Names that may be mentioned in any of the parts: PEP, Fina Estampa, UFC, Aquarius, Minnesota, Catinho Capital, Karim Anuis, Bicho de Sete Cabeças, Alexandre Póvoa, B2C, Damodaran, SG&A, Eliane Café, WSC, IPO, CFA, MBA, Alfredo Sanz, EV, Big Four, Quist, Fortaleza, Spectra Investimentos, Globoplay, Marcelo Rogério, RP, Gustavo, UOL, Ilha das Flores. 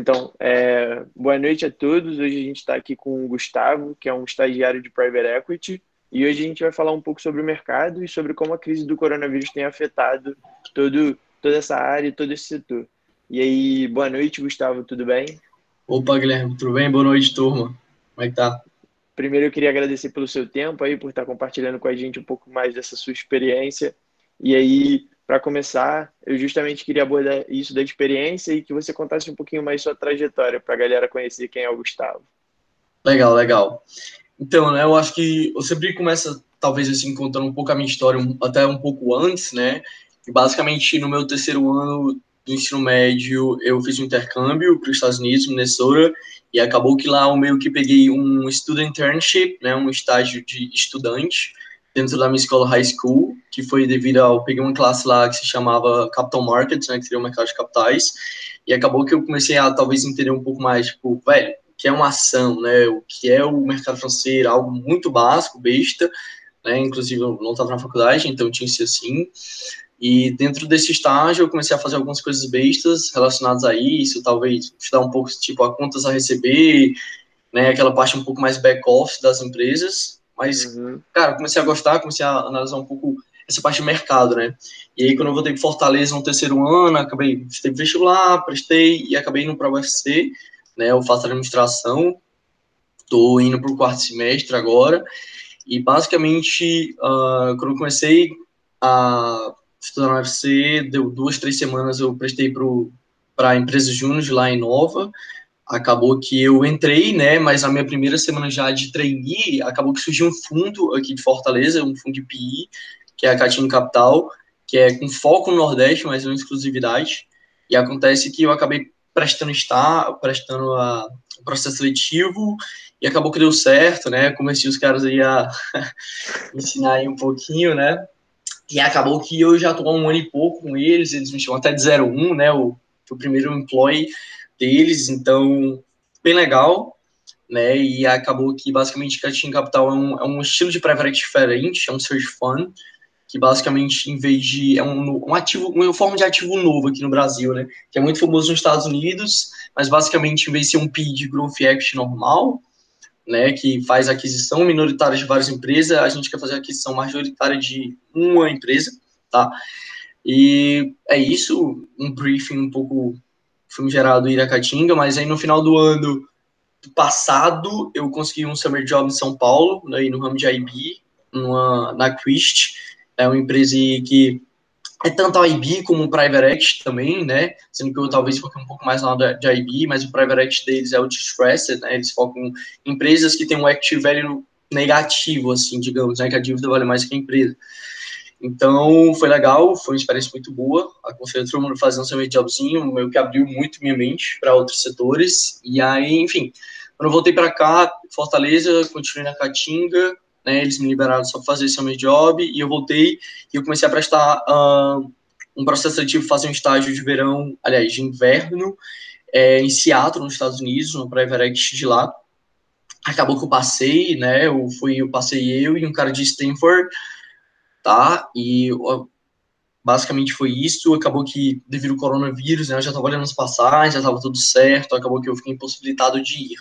Então, boa noite a todos. Hoje a gente está aqui com o Gustavo, que é um estagiário de Private Equity, e hoje a gente vai falar um pouco sobre o mercado e sobre como a crise do coronavírus tem afetado toda essa área e todo esse setor. E aí, boa noite, Gustavo, tudo bem? Opa, Guilherme, tudo bem? Boa noite, turma. Como é que tá? Primeiro, eu queria agradecer pelo seu tempo aí, por estar compartilhando com a gente um pouco mais dessa sua experiência. E aí, para começar, eu justamente queria abordar isso da experiência e que você contasse um pouquinho mais sua trajetória para a galera conhecer quem é o Gustavo. Legal, legal. Então, né, eu acho que eu sempre começo, talvez, assim, contando um pouco a minha história, até um pouco antes, né? Basicamente, no meu terceiro ano do ensino médio, eu fiz um intercâmbio para os Estados Unidos, Minnesota, e acabou que lá eu meio que peguei um student internship, né, um estágio de estudante, dentro da minha escola high school, que foi devido eu peguei uma classe lá que se chamava Capital Markets, né, que seria o mercado de capitais, e acabou que eu comecei a talvez entender um pouco mais, tipo, velho, o que é uma ação, né, o que é o mercado financeiro, algo muito básico, besta, né, inclusive eu não estava na faculdade, então tinha que ser assim, e dentro desse estágio eu comecei a fazer algumas coisas bestas relacionadas a isso, talvez estudar um pouco, tipo, a contas a receber, né, aquela parte um pouco mais back-office das empresas. Mas, cara, comecei a gostar, comecei a analisar um pouco essa parte de mercado, né? E aí, quando eu voltei para Fortaleza no terceiro ano, acabei, fiz vestibular, prestei e acabei indo para a UFC, né? Eu faço administração, estou indo para o quarto semestre agora. E, basicamente, quando eu comecei a estudar na UFC, deu 2-3 semanas, eu prestei para a empresa júnior lá em Nova. Acabou que eu entrei, né, mas na minha primeira semana já de trainee, acabou que surgiu um fundo aqui de Fortaleza, um fundo de PE, que é a Catinho Capital, que é com foco no Nordeste, mas não exclusividade, e acontece que eu acabei prestando o processo seletivo, e acabou que deu certo, né, comecei os caras aí a ensinar aí um pouquinho, né, e acabou que eu já estou há um ano e pouco com eles, eles me chamam até de 01, né, o primeiro employee deles, então, bem legal, né, e acabou que, basicamente, Catinho Capital é um estilo de private diferente, é um search fund, que, basicamente, em vez de, é um ativo, uma forma de ativo novo aqui no Brasil, né, que é muito famoso nos Estados Unidos, mas, basicamente, em vez de ser um PE de growth equity normal, né, que faz aquisição minoritária de várias empresas, a gente quer fazer aquisição majoritária de uma empresa, tá, e é isso, um briefing um pouco filme gerado em Iracatinga, mas aí no final do ano passado eu consegui um summer job em São Paulo, né, no ramo de IB, na Quist, é uma empresa que é tanto a IB como o Private Equity também, né, sendo que eu talvez foquei um pouco mais na área de IB, mas o Private Equity deles é o distressed, né, eles focam em empresas que têm um equity value negativo, assim, digamos, né, que a dívida vale mais que a empresa. Então, foi legal, foi uma experiência muito boa. Aconselho todo mundo fazer um summer jobzinho, meio que abriu muito minha mente para outros setores. E aí, enfim, quando eu voltei para cá, Fortaleza, continuei na Caatinga, né, eles me liberaram só para fazer summer job, e eu voltei e eu comecei a prestar um processo seletivo, fazer um estágio de verão, aliás, de inverno, em Seattle, nos Estados Unidos, no Private Equity de lá. Acabou que eu passei, né, eu passei e um cara de Stanford, tá, e basicamente foi isso, acabou que devido ao coronavírus, né, eu já estava olhando as passagens, já estava tudo certo, acabou que eu fiquei impossibilitado de ir,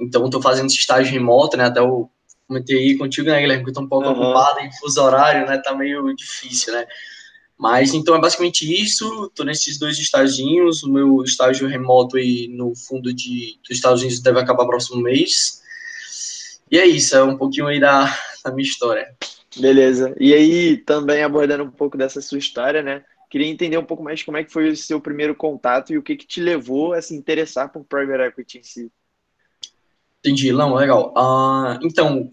então estou fazendo esse estágio remoto, né, até eu comentei aí contigo, né, Guilherme, que eu estou um pouco ocupado em fuso horário, né, tá meio difícil, né, mas então é basicamente isso, estou nesses dois estágios, o meu estágio remoto aí no fundo dos Estados Unidos deve acabar no próximo mês, e é isso, é um pouquinho aí da minha história. Beleza. E aí, também abordando um pouco dessa sua história, né? Queria entender um pouco mais como é que foi o seu primeiro contato e o que te levou a se interessar por Private Equity em si. Entendi. Não, legal. Então,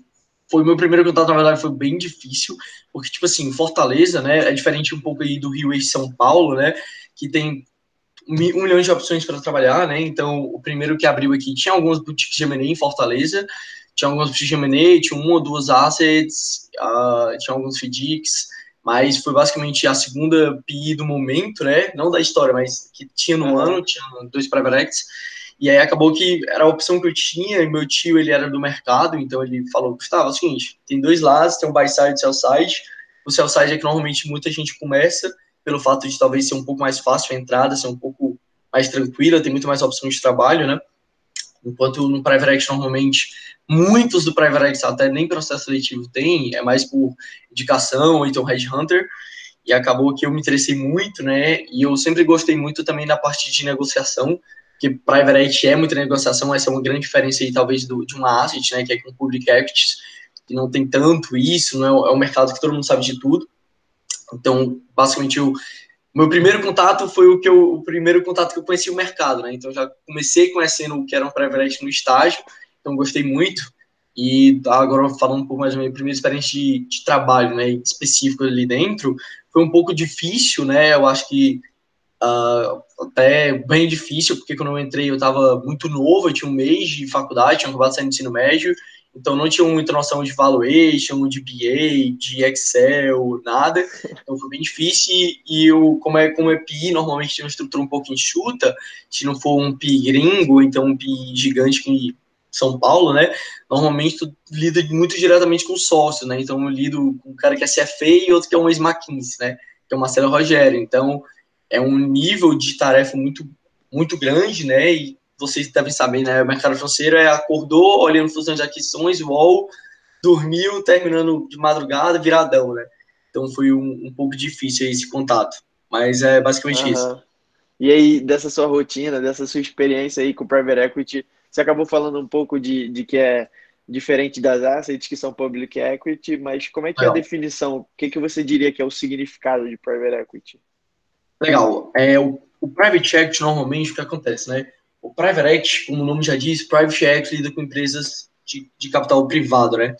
foi meu primeiro contato, na verdade, foi bem difícil, porque, tipo assim, Fortaleza, né? É diferente um pouco aí do Rio e São Paulo, né? Que tem 1 milhão de opções para trabalhar, né? Então, o primeiro que abriu aqui tinha algumas boutiques de M&A em Fortaleza, tinha alguns de M&A, tinha 1 ou 2 assets, tinha alguns FDICs, mas foi basicamente a segunda PI do momento, né? Não da história, mas que tinha no ano, tinha 2 Private Equity, e aí acabou que era a opção que eu tinha, e meu tio, ele era do mercado, então ele falou, Gustavo, é o seguinte, tem 2 lados, tem um buy side e sell side, o sell side é que normalmente muita gente começa, pelo fato de talvez ser um pouco mais fácil a entrada, ser um pouco mais tranquila, tem muito mais opções de trabalho, né? Enquanto no private equity, normalmente, muitos do private equity até nem processo seletivo tem, é mais por indicação, ou então headhunter, e acabou que eu me interessei muito, né? E eu sempre gostei muito também da parte de negociação, porque private equity é muita negociação, essa é uma grande diferença aí, talvez, de uma asset, né? Que é com public equities, que não tem tanto isso, não é um mercado que todo mundo sabe de tudo. Então, basicamente, meu primeiro contato foi o primeiro contato que eu conheci o mercado, né? Então, já comecei conhecendo o que era um private equity no estágio, então gostei muito. E agora, falando um pouco mais da minha primeira experiência de trabalho, né, específico ali dentro, foi um pouco difícil, né? Eu acho que até bem difícil, porque quando eu entrei, eu estava muito novo, eu tinha um mês de faculdade, tinha acabado de sair do ensino médio, então não tinha muita noção de valuation, de BA, de Excel, nada. Então foi bem difícil e eu, como é PI, normalmente tem uma estrutura um pouco enxuta, se não for um PI gringo, então um PI gigante em São Paulo, né? Normalmente tu lida muito diretamente com o sócio, né? Então eu lido com um cara que é CFA e outro que é um ex-McKinsey, né? Que é o Marcelo Rogério. Então é um nível de tarefa muito, muito grande, né? E vocês devem saber, né? O mercado financeiro é acordou, olhando funções de aquisições, UOL, dormiu, terminando de madrugada, viradão, né? Então foi um pouco difícil esse contato. Mas é basicamente isso. E aí, dessa sua rotina, dessa sua experiência aí com o Private Equity, você acabou falando um pouco de que é diferente das assets que são Public Equity, mas como é que é a definição? O que você diria que é o significado de Private Equity? Legal. O Private Equity, normalmente, o que acontece, né? O Private Equity, como o nome já diz, Private Equity lida com empresas de capital privado, né?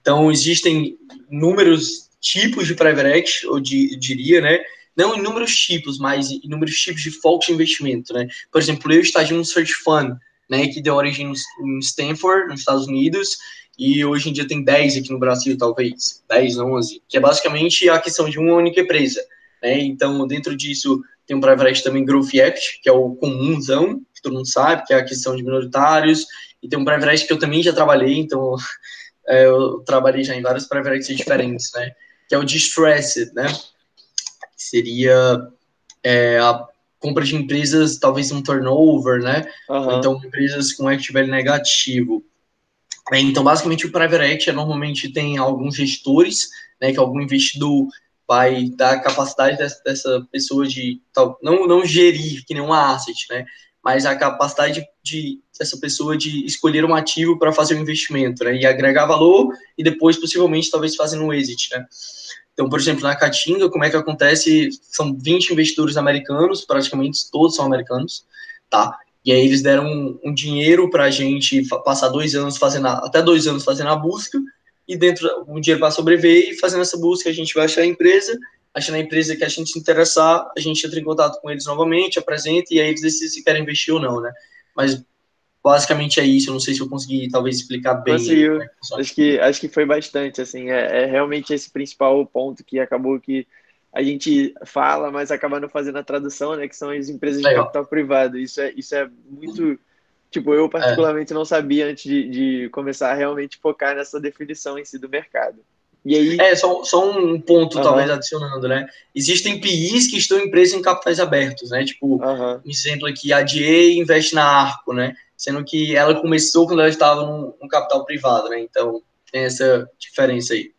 Então, existem inúmeros tipos de Private Equity, eu diria, né? Não inúmeros tipos, mas inúmeros tipos de foco de investimento, né? Por exemplo, eu estagio num search fund, né? Que deu origem em Stanford, nos Estados Unidos, e hoje em dia tem 10 aqui no Brasil, talvez, 10, 11, que é basicamente a aquisição de uma única empresa, né? Então, dentro disso, tem um Private Equity também, Growth Equity, que é o comunzão, que todo mundo sabe, que é a aquisição de minoritários, e tem um Private Equity que eu também já trabalhei, então eu trabalhei já em vários Private Equities diferentes, né? Que é o Distressed, né? Que seria a compra de empresas, talvez um turnover, né? Ou então, empresas com equity value negativo. Então, basicamente, o Private Equity normalmente tem alguns gestores, né? Que algum investidor vai dar a capacidade dessa pessoa de tal, não gerir que nem uma asset, né? Mas a capacidade de dessa pessoa de escolher um ativo para fazer um investimento, né? E agregar valor e depois, possivelmente, talvez fazendo um exit, né? Então, por exemplo, na Catinho, como é que acontece? São 20 investidores americanos, praticamente todos são americanos, tá? E aí eles deram um dinheiro para a gente passar 2 anos fazendo, até 2 anos fazendo a busca. E dentro, um dinheiro para sobreviver, e fazendo essa busca, a gente vai achar a empresa, achando a empresa que a gente se interessar, a gente entra em contato com eles novamente, apresenta, e aí eles decidem se querem investir ou não, né? Mas, basicamente, é isso. Eu não sei se eu consegui, talvez, explicar bem. Conseguiu. Né? Acho que foi bastante, assim. É realmente esse principal ponto que acabou que a gente fala, mas acaba não fazendo a tradução, né? Que são as empresas de capital privado. Isso é muito... Tipo, eu particularmente não sabia antes de começar a realmente focar nessa definição em si do mercado. E aí... Só um ponto, talvez, adicionando, né? Existem PIs que estão empresas em capitais abertos, né? Tipo, um exemplo aqui, a DA investe na Arco, né? Sendo que ela começou quando ela estava num capital privado, né? Então, tem essa diferença aí.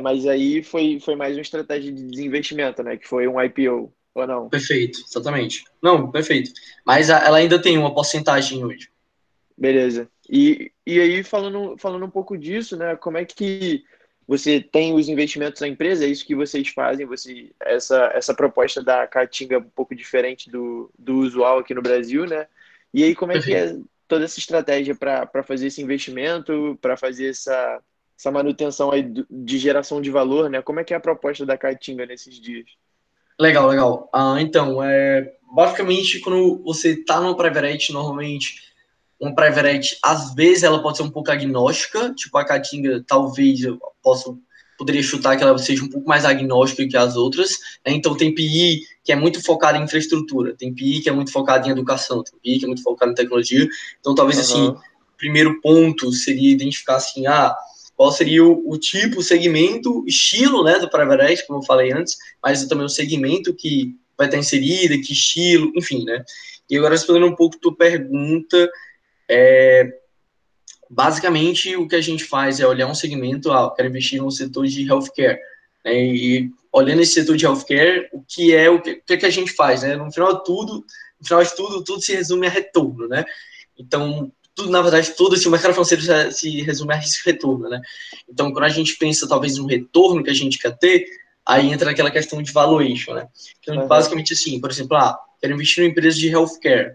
Mas aí foi mais uma estratégia de desinvestimento, né? Que foi um IPO. Ou não? Perfeito, exatamente. Não, perfeito. Mas ela ainda tem uma porcentagem hoje. Beleza. E aí, falando um pouco disso, né? Como é que você tem os investimentos na empresa? É isso que vocês fazem? Essa proposta da Caatinga é um pouco diferente do usual aqui no Brasil, né? E aí, como é que é toda essa estratégia para fazer esse investimento, para fazer essa manutenção aí de geração de valor, né? Como é que é a proposta da Caatinga nesses dias? Legal. Então, basicamente, quando você está numa private equity, normalmente, uma private equity, às vezes, ela pode ser um pouco agnóstica, tipo a Caatinga, talvez, eu poderia chutar que ela seja um pouco mais agnóstica que as outras, né? Então, tem PI que é muito focado em infraestrutura, tem PI que é muito focado em educação, tem PI que é muito focado em tecnologia. Então, talvez, assim, o primeiro ponto seria identificar, assim, qual seria o tipo, o segmento, estilo, né, do private equity, como eu falei antes, mas também o segmento que vai estar inserida, que estilo, enfim, né? E agora, respondendo um pouco tua pergunta, basicamente o que a gente faz é olhar um segmento, quero investir no setor de healthcare, né? E olhando esse setor de healthcare, o que a gente faz, né? No final de tudo se resume a retorno, né? Então, na verdade, o mercado financeiro se resume a risco-retorno, né? Então, quando a gente pensa, talvez, no retorno que a gente quer ter, aí entra aquela questão de valuation, né? Então, basicamente, assim, por exemplo, quero investir numa empresa de healthcare.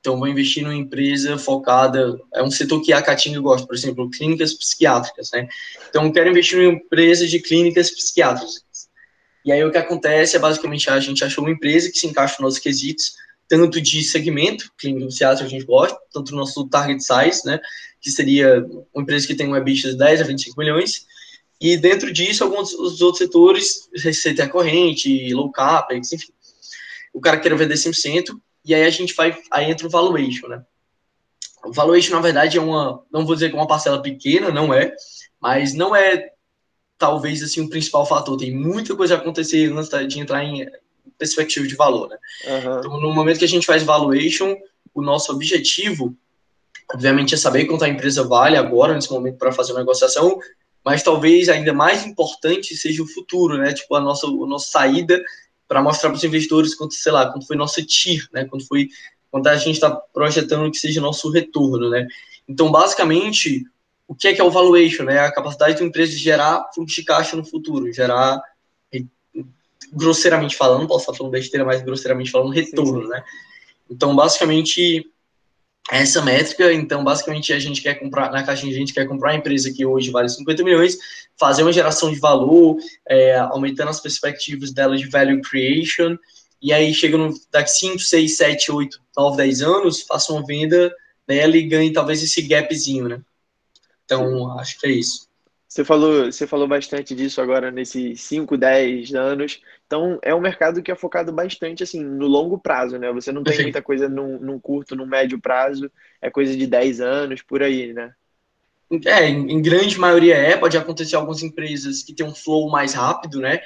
Então, vou investir numa empresa focada... É um setor que a Catinho gosta, por exemplo, clínicas psiquiátricas, né? Então, quero investir numa empresa de clínicas psiquiátricas. E aí, o que acontece é, basicamente, a gente achou uma empresa que se encaixa nos nossos quesitos, tanto de segmento, clínico e psiquiatra a gente gosta, tanto no nosso target size, né, que seria uma empresa que tem um EBITDA de 10 a 25 milhões, e dentro disso, alguns dos outros setores, receita recorrente, low CAPEX, enfim. O cara quer vender 100%, e aí a gente vai, aí entra o valuation, né. O valuation, na verdade, é uma, não vou dizer que é uma parcela pequena, não é, mas não é, talvez, assim, o principal fator. Tem muita coisa a acontecer antes de entrar em perspectiva de valor, né? Uhum. Então, no momento que a gente faz valuation, o nosso objetivo, obviamente, é saber quanto a empresa vale agora, nesse momento, para fazer uma negociação, mas talvez ainda mais importante seja o futuro, né? Tipo, a nossa saída para mostrar para os investidores quanto, sei lá, quanto foi nossa TIR, né? Quanto a gente está projetando que seja nosso retorno, né? Então, basicamente, o que é o valuation, né? A capacidade de uma empresa de gerar fluxo de caixa no futuro, gerar, grosseiramente falando, posso estar falando besteira, mas grosseiramente falando, retorno, sim. Né? Então, basicamente, essa métrica, a gente quer comprar, na caixinha a gente quer comprar a empresa que hoje vale 50 milhões, fazer uma geração de valor, aumentando as perspectivas dela de value creation, e aí chega daqui 5, 6, 7, 8, 9, 10 anos, faça uma venda dela e ganhe talvez esse gapzinho, né? Então, sim. Acho que é isso. Você falou bastante disso agora nesses 5, 10 anos. Então, é um mercado que é focado bastante assim, no longo prazo, né? Você não tem muita coisa num curto, num médio prazo. É coisa de 10 anos, por aí, né? Em grande maioria pode acontecer algumas empresas que têm um flow mais rápido, né?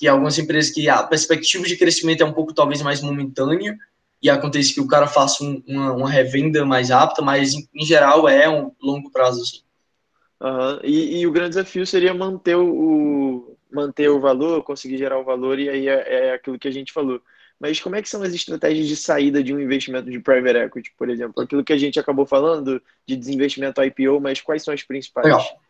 E algumas empresas que a perspectiva de crescimento é um pouco, talvez, mais momentânea. E acontece que o cara faça uma revenda mais rápida, mas, em geral, é um longo prazo, assim. Uhum. E o grande desafio seria manter o valor, conseguir gerar o valor, e aí é aquilo que a gente falou. Mas como é que são as estratégias de saída de um investimento de private equity, por exemplo? Aquilo que a gente acabou falando de desinvestimento IPO, mas quais são as principais? Legal.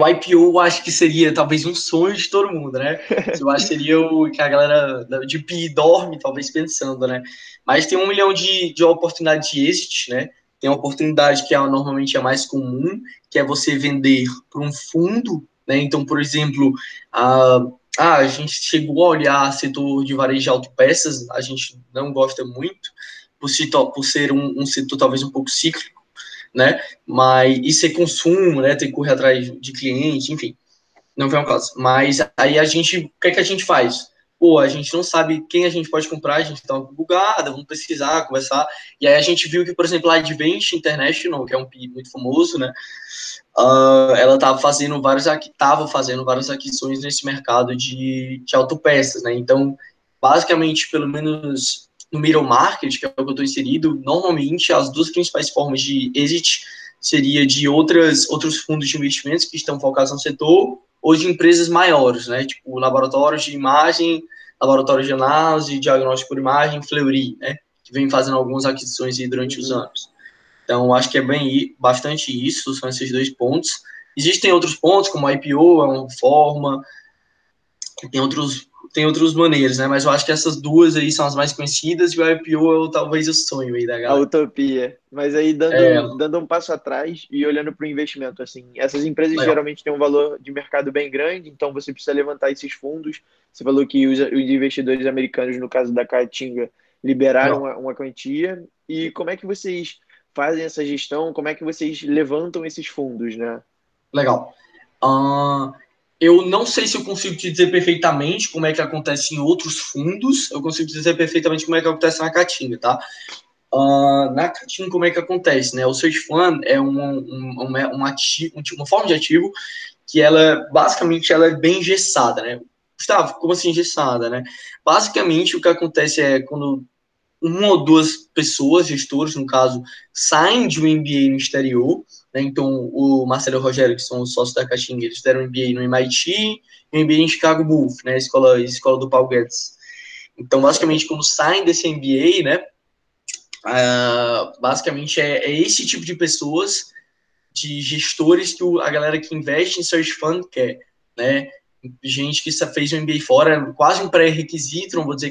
O IPO eu acho que seria talvez um sonho de todo mundo, né? Eu acho que seria o que a galera de PE dorme, talvez, pensando, né? Mas tem 1 milhão de oportunidades de exit, né? Tem uma oportunidade que normalmente é mais comum, que é você vender para um fundo, né? Então, por exemplo, a gente chegou a olhar setor de varejo de autopeças, a gente não gosta muito, por ser um setor talvez um pouco cíclico, né? Mas isso é consumo, né? Tem que correr atrás de cliente, enfim, não vem ao caso. Mas aí o que é que a gente faz? A gente não sabe quem a gente pode comprar, a gente tá uma bugada, vamos pesquisar, conversar. E aí a gente viu que, por exemplo, a Advent International, que é um PI muito famoso, né, ela tava fazendo várias aquisições nesse mercado de autopeças, né. Então, basicamente, pelo menos no middle market, que é o que eu tô inserido, normalmente as duas principais formas de exit seria de outros fundos de investimentos que estão focados no setor, ou de empresas maiores, né, tipo laboratórios de imagem, laboratórios de análise, diagnóstico por imagem, Fleury, né, que vem fazendo algumas aquisições aí durante os anos. Então, acho que é bastante isso, são esses 2 pontos. Existem outros pontos, como a IPO, é uma forma, tem outras maneiras, né, mas eu acho que essas duas aí são as mais conhecidas, e o IPO é talvez o sonho aí da galera. A utopia. Mas aí, dando um passo atrás e olhando para o investimento, assim, essas empresas geralmente têm um valor de mercado bem grande, então você precisa levantar esses fundos. Você falou que os investidores americanos, no caso da Caatinga, liberaram uma quantia. E como é que vocês fazem essa gestão? Como é que vocês levantam esses fundos, né? Legal. Eu não sei se eu consigo te dizer perfeitamente como é que acontece em outros fundos. Eu consigo te dizer perfeitamente como é que acontece na Caatinga, tá? Na Catinho, como é que acontece, né? O search fund é uma forma de ativo que ela, basicamente, ela é bem engessada, né? Gustavo, como assim engessada, né? Basicamente, o que acontece é quando uma ou duas pessoas, gestores, no caso, saem de um MBA no exterior, né? Então, o Marcelo Rogério, que são os sócios da Catinho, eles fizeram um MBA no MIT e um MBA em Chicago Booth, né? Escola do Paulo Guedes. Então, basicamente, quando saem desse MBA, né? Basicamente, é esse tipo de pessoas, de gestores que a galera que investe em search fund quer, né? Gente que fez um MBA fora, quase um pré-requisito, não vou dizer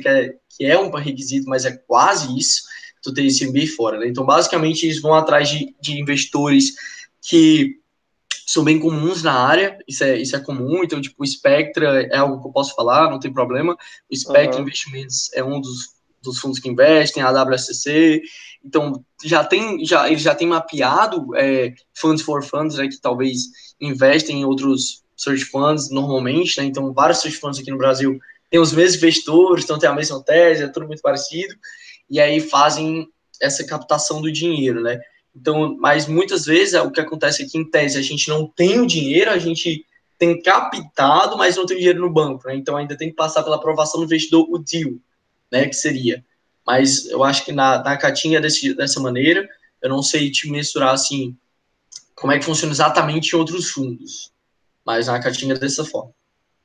que é um pré-requisito, mas é quase isso, tu ter esse MBA fora, né? Então, basicamente, eles vão atrás de investidores que são bem comuns na área, isso é comum, então, tipo, o Spectra é algo que eu posso falar, não tem problema, o Spectra Investimentos é um dos fundos que investem, a WSC, então, eles já têm mapeado funds for funds, né, que talvez investem em outros search funds normalmente, né? Então, vários search funds aqui no Brasil têm os mesmos investidores, então tem a mesma tese, é tudo muito parecido, e aí fazem essa captação do dinheiro, né? Então, mas muitas vezes o que acontece aqui em tese, a gente não tem o dinheiro, a gente tem captado, mas não tem dinheiro no banco, né? Então ainda tem que passar pela aprovação do investidor, o deal, né? Que seria. Mas eu acho que na Catinho é dessa maneira, eu não sei te mensurar assim, como é que funciona exatamente em outros fundos. Mas na Catinho é dessa forma.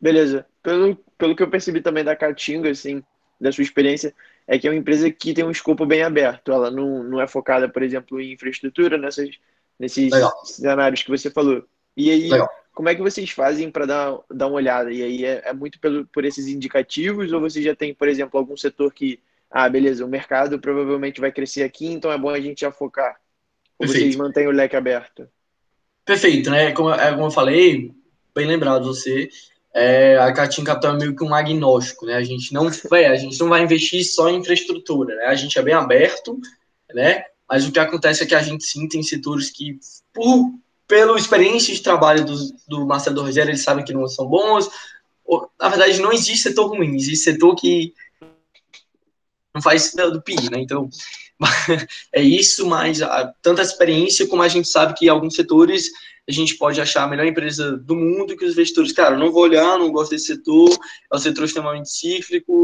Beleza. Pelo que eu percebi também da Catinho, assim, da sua experiência, é que é uma empresa que tem um escopo bem aberto. Ela não é focada, por exemplo, em infraestrutura, nesses cenários que você falou. E aí, como é que vocês fazem para dar uma olhada? E aí, é muito por esses indicativos? Ou você já tem, por exemplo, algum setor que, beleza, o mercado provavelmente vai crescer aqui, então é bom a gente já focar? Ou vocês mantêm o leque aberto? Perfeito, né? Como eu falei... Bem lembrado você, a Catinho Capital é meio que um agnóstico, né? A gente não vai investir só em infraestrutura, né? A gente é bem aberto, né? Mas o que acontece é que a gente sim tem setores que, pela experiência de trabalho do Marcelo Rogério, eles sabem que não são bons. Na verdade, não existe setor ruim, existe setor que não faz do PI, né? Então, é isso, mas tanto a experiência como a gente sabe que alguns setores... a gente pode achar a melhor empresa do mundo que os investidores, cara, não vou olhar, não gosto desse setor, é um setor extremamente cíclico,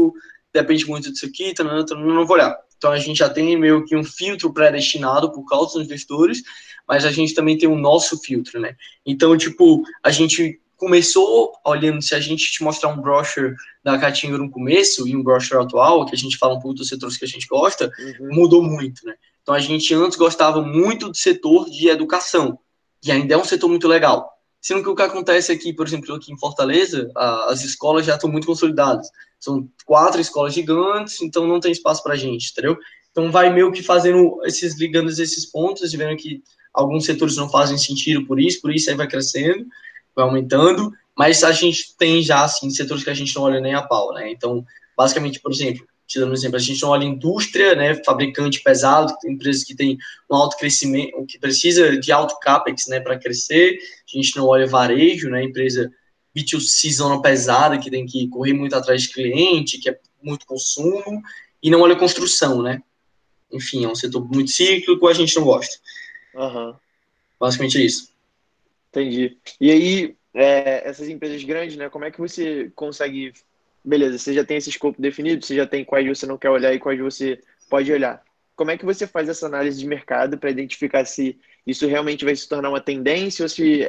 depende muito disso aqui, não vou olhar. Então, a gente já tem meio que um filtro pré-destinado por causa dos investidores, mas a gente também tem o nosso filtro, né? Então, tipo, a gente começou olhando, se a gente te mostrar um brochure da Catinho no começo e um brochure atual, que a gente fala um pouco dos setores que a gente gosta, mudou muito, né? Então, a gente antes gostava muito do setor de educação, e ainda é um setor muito legal. Sendo que o que acontece aqui, por exemplo, aqui em Fortaleza, as escolas já estão muito consolidadas. São 4 escolas gigantes, então não tem espaço para a gente, entendeu? Então vai meio que fazendo ligando esses pontos, e vendo que alguns setores não fazem sentido por isso aí vai crescendo, vai aumentando, mas a gente tem já, assim, setores que a gente não olha nem a pau, né? Então, basicamente, por exemplo, te dando um exemplo, a gente não olha indústria, né, fabricante pesado, empresas que tem um alto crescimento, que precisa de alto CAPEX, né, para crescer. A gente não olha varejo, né, empresa B2C, zona pesada, que tem que correr muito atrás de cliente, que é muito consumo, e não olha construção, né. Enfim, é um setor muito cíclico, a gente não gosta. Basicamente é isso. Entendi. E aí, essas empresas grandes, né, como é que você consegue... Beleza, você já tem esse escopo definido, você já tem quais você não quer olhar e quais você pode olhar. Como é que você faz essa análise de mercado para identificar se isso realmente vai se tornar uma tendência ou se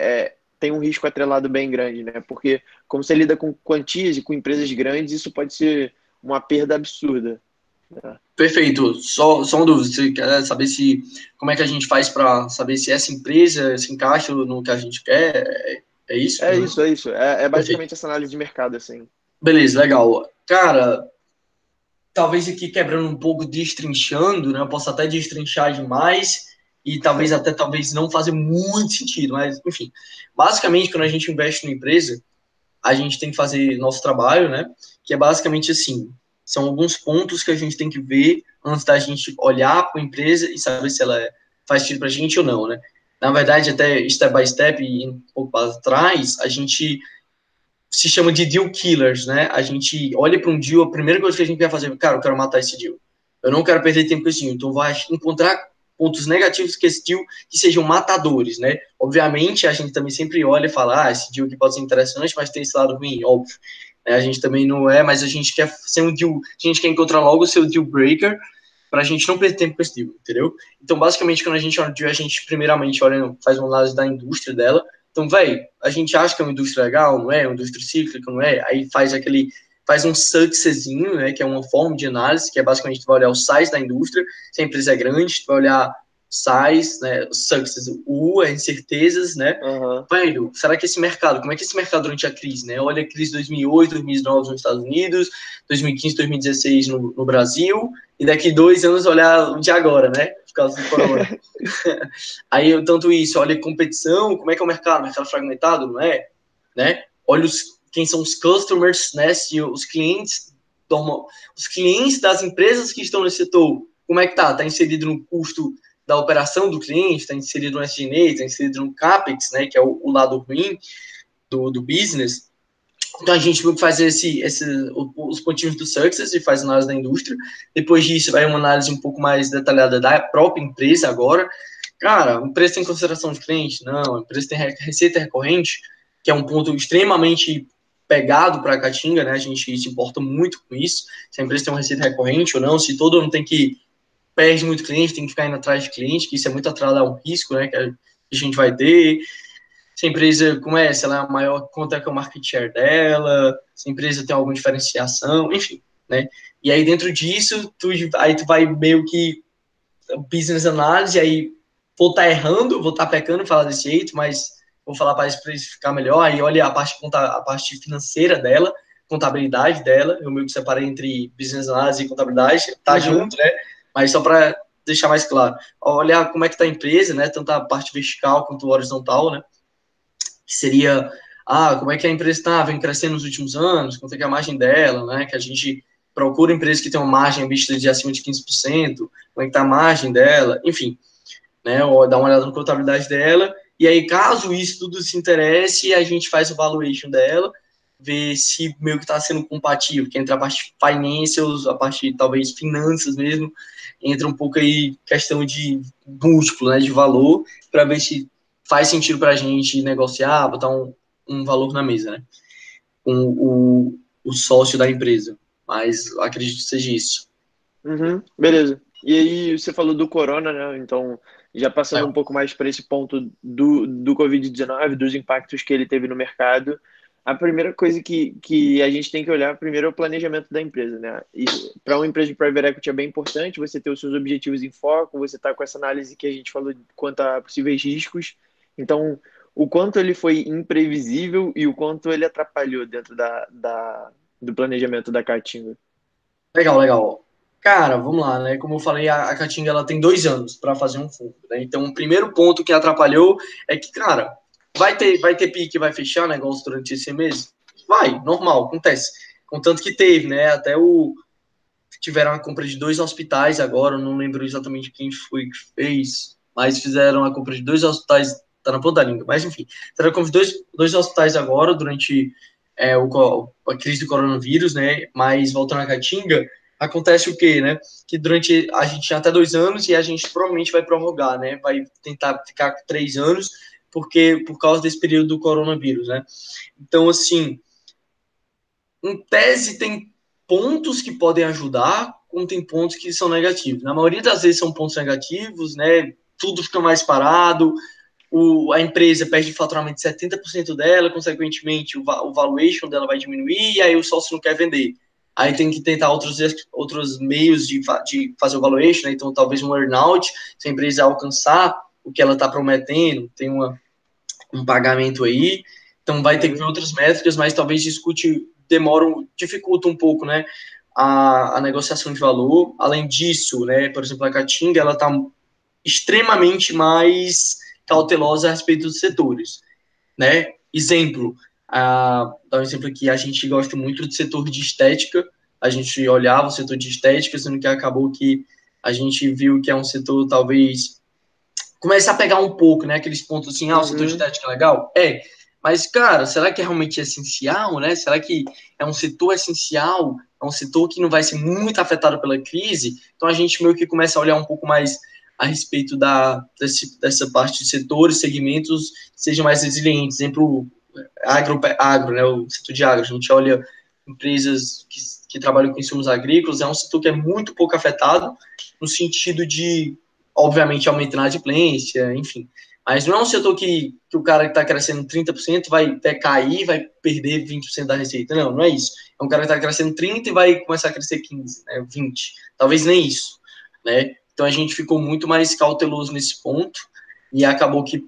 tem um risco atrelado bem grande, né? Porque como você lida com quantias e com empresas grandes, isso pode ser uma perda absurda. Né? Perfeito. Só uma dúvida. Você quer saber como é que a gente faz para saber se essa empresa se encaixa no que a gente quer? É isso? É isso. É basicamente essa análise de mercado, assim. Beleza, legal. Cara, talvez aqui quebrando um pouco, destrinchando, né? Eu posso até destrinchar demais e talvez não fazer muito sentido, mas enfim. Basicamente, quando a gente investe numa empresa, a gente tem que fazer nosso trabalho, né? Que é basicamente assim, são alguns pontos que a gente tem que ver antes da gente olhar para a empresa e saber se ela faz sentido para a gente ou não, né? Na verdade, até step by step e um pouco para trás, a gente... se chama de deal killers, né? A gente olha para um deal, a primeira coisa que a gente quer fazer é, cara, eu quero matar esse deal. Eu não quero perder tempo com esse deal. Então, vai encontrar pontos negativos que esse deal, que sejam matadores, né? Obviamente, a gente também sempre olha e fala, esse deal aqui pode ser interessante, mas tem esse lado ruim, óbvio. A gente também não é, mas a gente quer ser um deal, a gente quer encontrar logo o seu deal breaker para a gente não perder tempo com esse deal, entendeu? Então, basicamente, quando a gente olha o deal, a gente primeiramente olha, faz uma análise da indústria dela. Então, velho, a gente acha que é uma indústria legal, não é? É uma indústria cíclica, não é? Aí faz um successinho, né, que é uma forma de análise, que é basicamente tu vai olhar o size da indústria, se a empresa é grande, tu vai olhar size, né, success, U, incertezas, né, velho, será que esse mercado, como é que esse mercado durante a crise, né, olha a crise de 2008, 2009 nos Estados Unidos, 2015, 2016 no Brasil, e daqui 2 anos olhar o de agora, né, por causa do corona. Aí, tanto isso, olha a competição, como é que é o mercado fragmentado, não é, né, olha quem são os customers, né, se os clientes das empresas que estão nesse setor, como é que tá inserido no custo da operação do cliente, está inserido no SG&A, está inserido no CAPEX, né, que é o lado ruim do business. Então, a gente faz os pontinhos do success e faz análise da indústria. Depois disso, vai uma análise um pouco mais detalhada da própria empresa agora. Cara, a empresa tem consideração de cliente? Não. A empresa tem receita recorrente, que é um ponto extremamente pegado para a Caatinga, né, a gente se importa muito com isso, se a empresa tem uma receita recorrente ou não, se todo mundo tem que perde muito cliente, tem que ficar indo atrás de cliente, que isso é muito atrelado ao risco, né, que a gente vai ter. Se a empresa, como é, se ela é a maior, quanto é que é o market share dela, se a empresa tem alguma diferenciação, enfim, né. E aí, dentro disso, tu vai meio que business análise, aí vou estar errando, vou estar pecando, falar desse jeito, mas vou falar para explicar melhor. Aí olha a parte financeira dela, contabilidade dela, eu meio que separei entre business análise e contabilidade, tá junto, né. Mas só para deixar mais claro, olhar como é que está a empresa, né, tanto a parte vertical quanto horizontal, né, que seria, como é que a empresa vem crescendo nos últimos anos, quanto é que é a margem dela, né, que a gente procura empresas que tem uma margem de acima de 15%, como é que está a margem dela, enfim, né, ou dar uma olhada na contabilidade dela, e aí, caso isso tudo se interesse, a gente faz o valuation dela, ver se meio que está sendo compatível, que entra a parte financials, a parte, talvez, finanças mesmo, entra um pouco aí questão de múltiplo, né, de valor, para ver se faz sentido para a gente negociar, botar um valor na mesa, né, com o sócio da empresa. Mas acredito que seja isso. Beleza. E aí, você falou do corona, né, então, já passando um pouco mais para esse ponto do Covid-19, dos impactos que ele teve no mercado. A primeira coisa que a gente tem que olhar primeiro é o planejamento da empresa, né? Para uma empresa de private equity é bem importante você ter os seus objetivos em foco, você tá com essa análise que a gente falou quanto a possíveis riscos. Então, o quanto ele foi imprevisível e o quanto ele atrapalhou dentro do planejamento da Caatinga. Legal, legal. Cara, vamos lá, né? Como eu falei, a Caatinga, ela tem 2 anos para fazer um fundo, né? Então, o primeiro ponto que atrapalhou é que, cara, vai ter pique, vai fechar negócio durante esse mês? Vai, normal, acontece. Contanto que teve, né? Até tiveram a compra de 2 hospitais agora, eu não lembro exatamente quem foi que fez, mas fizeram a compra de 2 hospitais, tá na ponta da língua, mas enfim, fizeram a compra de 2 hospitais agora durante a crise do coronavírus, né? Mas voltando à Caatinga, acontece o quê, né? Que durante, a gente tinha até 2 anos e a gente provavelmente vai prorrogar, né? Vai tentar ficar com 3 anos, porque por causa desse período do coronavírus, né? Então, assim, em tese tem pontos que podem ajudar, como tem pontos que são negativos. Na maioria das vezes são pontos negativos, né? Tudo fica mais parado, a empresa perde o faturamento de 70% dela, consequentemente o valuation dela vai diminuir, e aí o sócio não quer vender. Aí tem que tentar outros meios de fazer o valuation, né? Então talvez um earn-out, se a empresa alcançar o que ela está prometendo, tem um pagamento aí, então vai ter que ver outras métricas, mas talvez dificulta um pouco, né, a negociação de valor. Além disso, né, por exemplo, a Caatinga, ela está extremamente mais cautelosa a respeito dos setores, né, exemplo, dá um exemplo aqui, a gente gosta muito do setor de estética, a gente olhava o setor de estética, sendo que acabou que a gente viu que é um setor, talvez, começa a pegar um pouco, né, aqueles pontos assim, o setor de estética é legal? É, mas, cara, será que é realmente essencial, né, será que é um setor essencial, é um setor que não vai ser muito afetado pela crise? Então, a gente meio que começa a olhar um pouco mais a respeito dessa parte de setores, segmentos, sejam mais resilientes, exemplo, agro, né, o setor de agro, a gente olha empresas que trabalham com insumos agrícolas, é um setor que é muito pouco afetado, no sentido de, obviamente, aumentar a inadimplência, enfim. Mas não é um setor que o cara que está crescendo 30% vai até cair, vai perder 20% da receita. Não, não é isso. É um cara que está crescendo 30% e vai começar a crescer 15%, né, 20%. Talvez nem isso, né? Então, a gente ficou muito mais cauteloso nesse ponto e acabou que,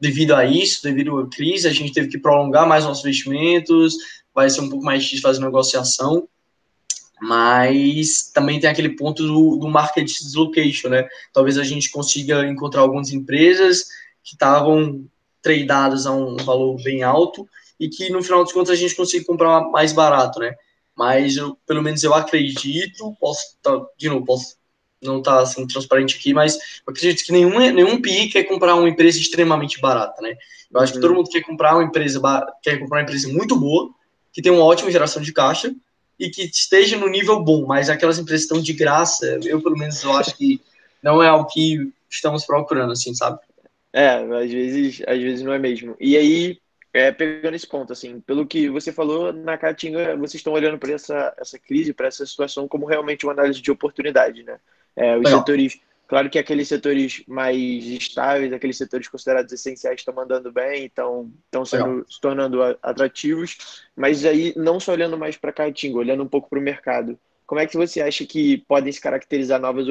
devido a isso, devido à crise, a gente teve que prolongar mais nossos investimentos, vai ser um pouco mais difícil fazer negociação, mas também tem aquele ponto do market dislocation, né? Talvez a gente consiga encontrar algumas empresas que estavam tradadas a um valor bem alto e que, no final dos contos, a gente consiga comprar mais barato, né? Mas, pelo menos, eu acredito, posso não estar assim, transparente aqui, mas eu acredito que nenhum PI quer comprar uma empresa extremamente barata, né? Eu acho que todo mundo quer comprar uma empresa muito boa, que tem uma ótima geração de caixa e que esteja no nível bom, mas aquelas empresas estão de graça, eu acho que não é o que estamos procurando, assim, sabe? É, às vezes não é mesmo. E aí, pegando esse ponto, assim, pelo que você falou, na Catinga, vocês estão olhando para essa crise, para essa situação, como realmente uma análise de oportunidade, né? Os setores, claro que aqueles setores mais estáveis, aqueles setores considerados essenciais estão mandando bem, estão se tornando atrativos, mas aí não só olhando mais para a Catinga, olhando um pouco para o mercado, como é que você acha que podem se caracterizar novas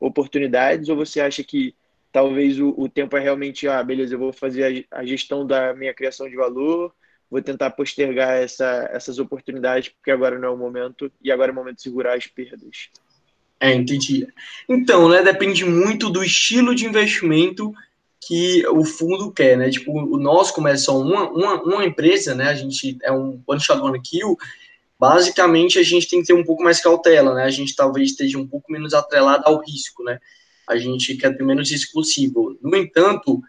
oportunidades, ou você acha que talvez o tempo é realmente, beleza, eu vou fazer a gestão da minha criação de valor, vou tentar postergar essas oportunidades, porque agora não é o momento, e agora é o momento de segurar as perdas? Entendi. Então, né, depende muito do estilo de investimento que o fundo quer, né? Tipo, nós, como é só uma empresa, né? A gente é um one-shot one-kill, basicamente a gente tem que ter um pouco mais cautela, né? A gente talvez esteja um pouco menos atrelado ao risco, né? A gente quer ter menos risco possível. No entanto,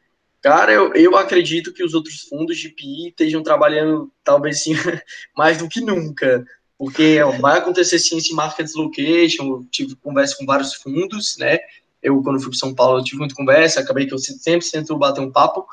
cara, eu acredito que os outros fundos de PI estejam trabalhando, talvez sim, mais do que nunca. Porque vai acontecer sim esse market dislocation. Eu tive conversa com vários fundos, né? Eu, quando fui para São Paulo, eu tive muita conversa, acabei que eu sempre tento bater um papo,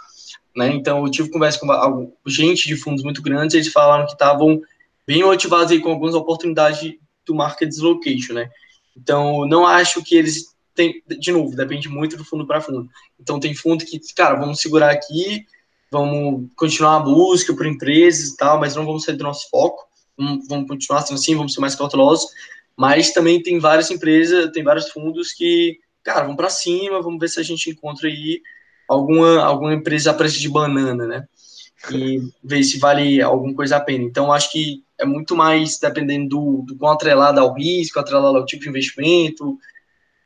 né? Então, eu tive conversa com gente de fundos muito grandes, eles falaram que estavam bem motivados aí com algumas oportunidades do market dislocation, né? Então, não acho que eles têm, de novo, depende muito do fundo para fundo. Então, tem fundo que, cara, vamos segurar aqui, vamos continuar a busca por empresas e tal, mas não vamos sair do nosso foco. Vamos continuar sendo assim, vamos ser mais cautelosos, mas também tem várias empresas, tem vários fundos que, cara, vão para cima, vamos ver se a gente encontra aí alguma empresa a preço de banana, né? E ver se vale alguma coisa a pena. Então, acho que é muito mais dependendo do quão atrelado ao risco, atrelado ao tipo de investimento,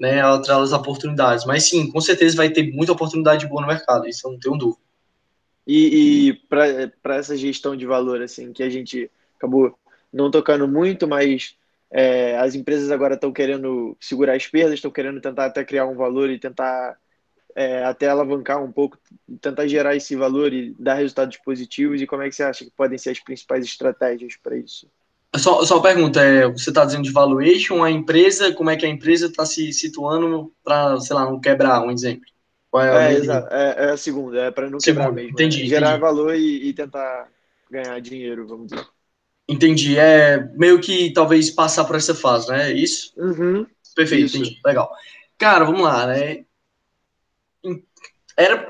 né, atrelado às oportunidades. Mas sim, com certeza vai ter muita oportunidade boa no mercado, isso eu não tenho dúvida. E para essa gestão de valor, assim, que a gente acabou não tocando muito, mas as empresas agora estão querendo segurar as perdas, estão querendo tentar até criar um valor e tentar até alavancar um pouco, tentar gerar esse valor e dar resultados positivos. E como é que você acha que podem ser as principais estratégias para isso? Só uma pergunta, você está dizendo de valuation, a empresa, como é que a empresa está se situando para, sei lá, não quebrar, um exemplo? Qual é exato, é a segunda, é para não quebrar mesmo. Entendi, gerar valor e tentar ganhar dinheiro, vamos dizer. Entendi, meio que talvez passar por essa fase, né? Isso? Uhum. Perfeito, isso. Entendi, legal. Cara, vamos lá, né?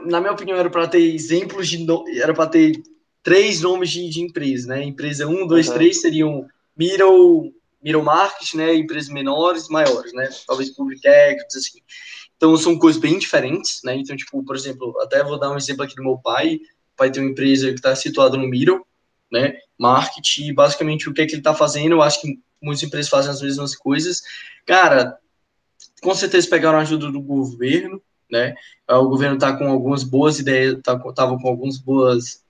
Na minha opinião, era para ter exemplos de... Era para ter 3 nomes de empresa, né? Empresa 1, 2, 3 seriam middle market, né? Empresas menores, maiores, né? Talvez public equity, assim. Então, são coisas bem diferentes, né? Então, tipo, por exemplo, até vou dar um exemplo aqui do meu pai. O pai tem uma empresa que está situada no middle, né, marketing, basicamente o que é que ele está fazendo. Eu acho que muitas empresas fazem as mesmas coisas. Cara, com certeza pegaram a ajuda do governo, né? O governo está com algumas boas ideias, estava com algumas boas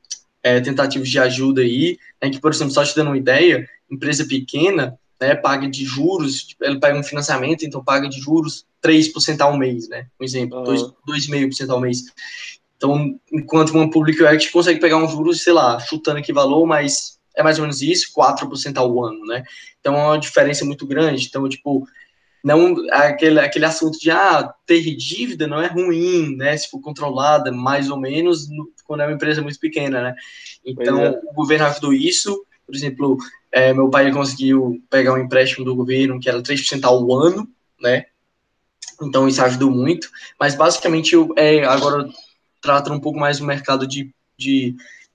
tentativas de ajuda aí, né, que, por exemplo, só te dando uma ideia, empresa pequena, né, paga de juros, ele pega um financiamento, então paga de juros 3% ao mês, né, por exemplo, 2,5% ao mês. Então, enquanto uma public equity consegue pegar um juros, sei lá, chutando aqui valor, mas é mais ou menos isso, 4% ao ano, né? Então, é uma diferença muito grande. Então, tipo, não aquele assunto de, ter dívida não é ruim, né? Se for controlada, mais ou menos, quando é uma empresa muito pequena, né? Então, o governo ajudou isso. Por exemplo, Meu pai conseguiu pegar um empréstimo do governo que era 3% ao ano, né? Então isso ajudou muito. Mas basicamente eu agora trato um pouco mais o mercado de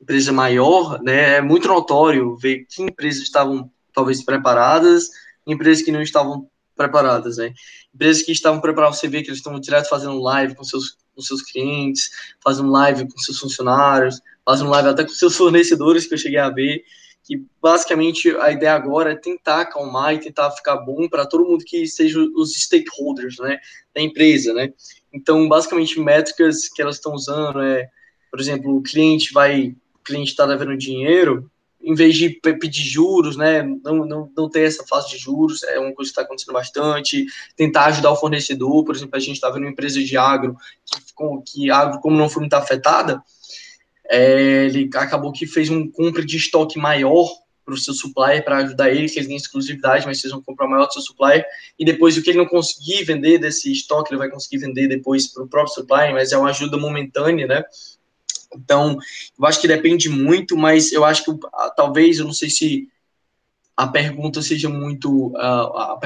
empresa maior, né? É muito notório ver que empresas estavam talvez preparadas, empresas que não estavam preparadas, né? Empresas que estavam preparadas, você vê que eles estão direto fazendo live com seus clientes, fazendo live com seus funcionários, fazendo live até com seus fornecedores, que eu cheguei a ver, que basicamente a ideia agora é tentar acalmar e tentar ficar bom para todo mundo que seja os stakeholders, né, da empresa, né? Então, basicamente, métricas que elas estão usando é, por exemplo, o cliente está devendo dinheiro, em vez de pedir juros, né, não ter essa fase de juros, é uma coisa que está acontecendo bastante, tentar ajudar o fornecedor. Por exemplo, a gente está vendo uma empresa de agro, que agro, como não foi muito afetada, ele acabou que fez uma compra de estoque maior para o seu supplier, para ajudar ele, que ele tem exclusividade, mas vocês vão comprar maior do seu supplier, e depois o que ele não conseguir vender desse estoque, ele vai conseguir vender depois para o próprio supplier, mas é uma ajuda momentânea, né? Então, eu acho que depende muito, mas eu acho que talvez, eu não sei se a pergunta seja muito, a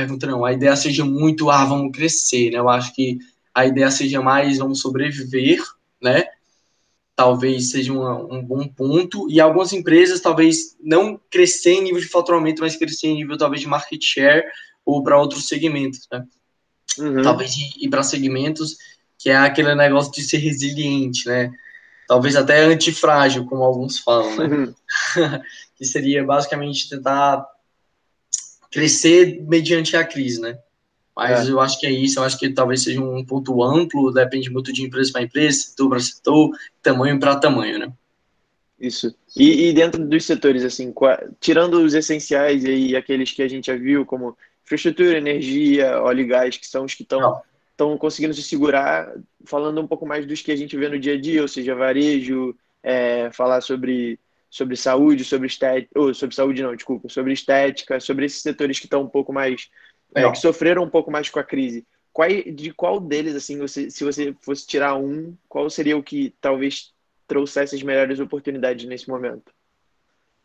ideia seja muito, vamos crescer, né? Eu acho que a ideia seja mais, vamos sobreviver, né? Talvez seja um bom ponto, e algumas empresas talvez não crescer em nível de faturamento, mas crescer em nível talvez de market share ou para outros segmentos, né? Uhum. Talvez ir para segmentos, que é aquele negócio de ser resiliente, né? Talvez até antifrágil, como alguns falam, né? Uhum. Que seria basicamente tentar crescer mediante a crise, né? Mas eu acho que é isso, eu acho que talvez seja um ponto amplo, depende muito de empresa para empresa, setor para setor, tamanho para tamanho, né? Isso. E dentro dos setores, assim, tirando os essenciais e aqueles que a gente já viu, como infraestrutura, energia, óleo e gás, que são os que estão conseguindo se segurar, falando um pouco mais dos que a gente vê no dia a dia, ou seja, varejo, falar sobre saúde, sobre estética, ou sobre saúde não, desculpa, sobre estética, sobre esses setores que estão um pouco mais, que sofreram um pouco mais com a crise. De qual deles, assim, se você fosse tirar um, qual seria o que talvez trouxesse as melhores oportunidades nesse momento?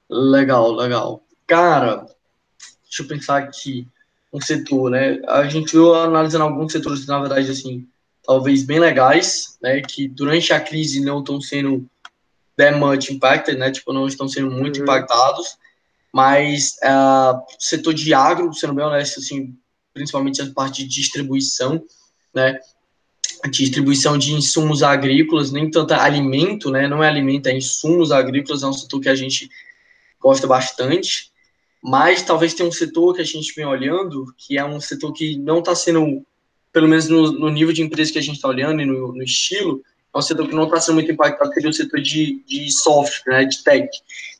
Legal. Cara, deixa eu pensar aqui. Um setor, né? A gente viu analisando alguns setores, na verdade, assim, talvez bem legais, né? Que durante a crise não estão sendo that much impacted, né? Tipo, não estão sendo muito impactados, mas setor de agro, sendo bem honesto, assim, principalmente a parte de distribuição, né? A distribuição de insumos agrícolas, nem tanto alimento, né? Não é alimento, é insumos agrícolas, é um setor que a gente gosta bastante. Mas talvez tenha um setor que a gente vem olhando, que é um setor que não está sendo, pelo menos no nível de empresa que a gente está olhando e no estilo, é um setor que não está sendo muito impactado, que é o setor de software, né, de tech.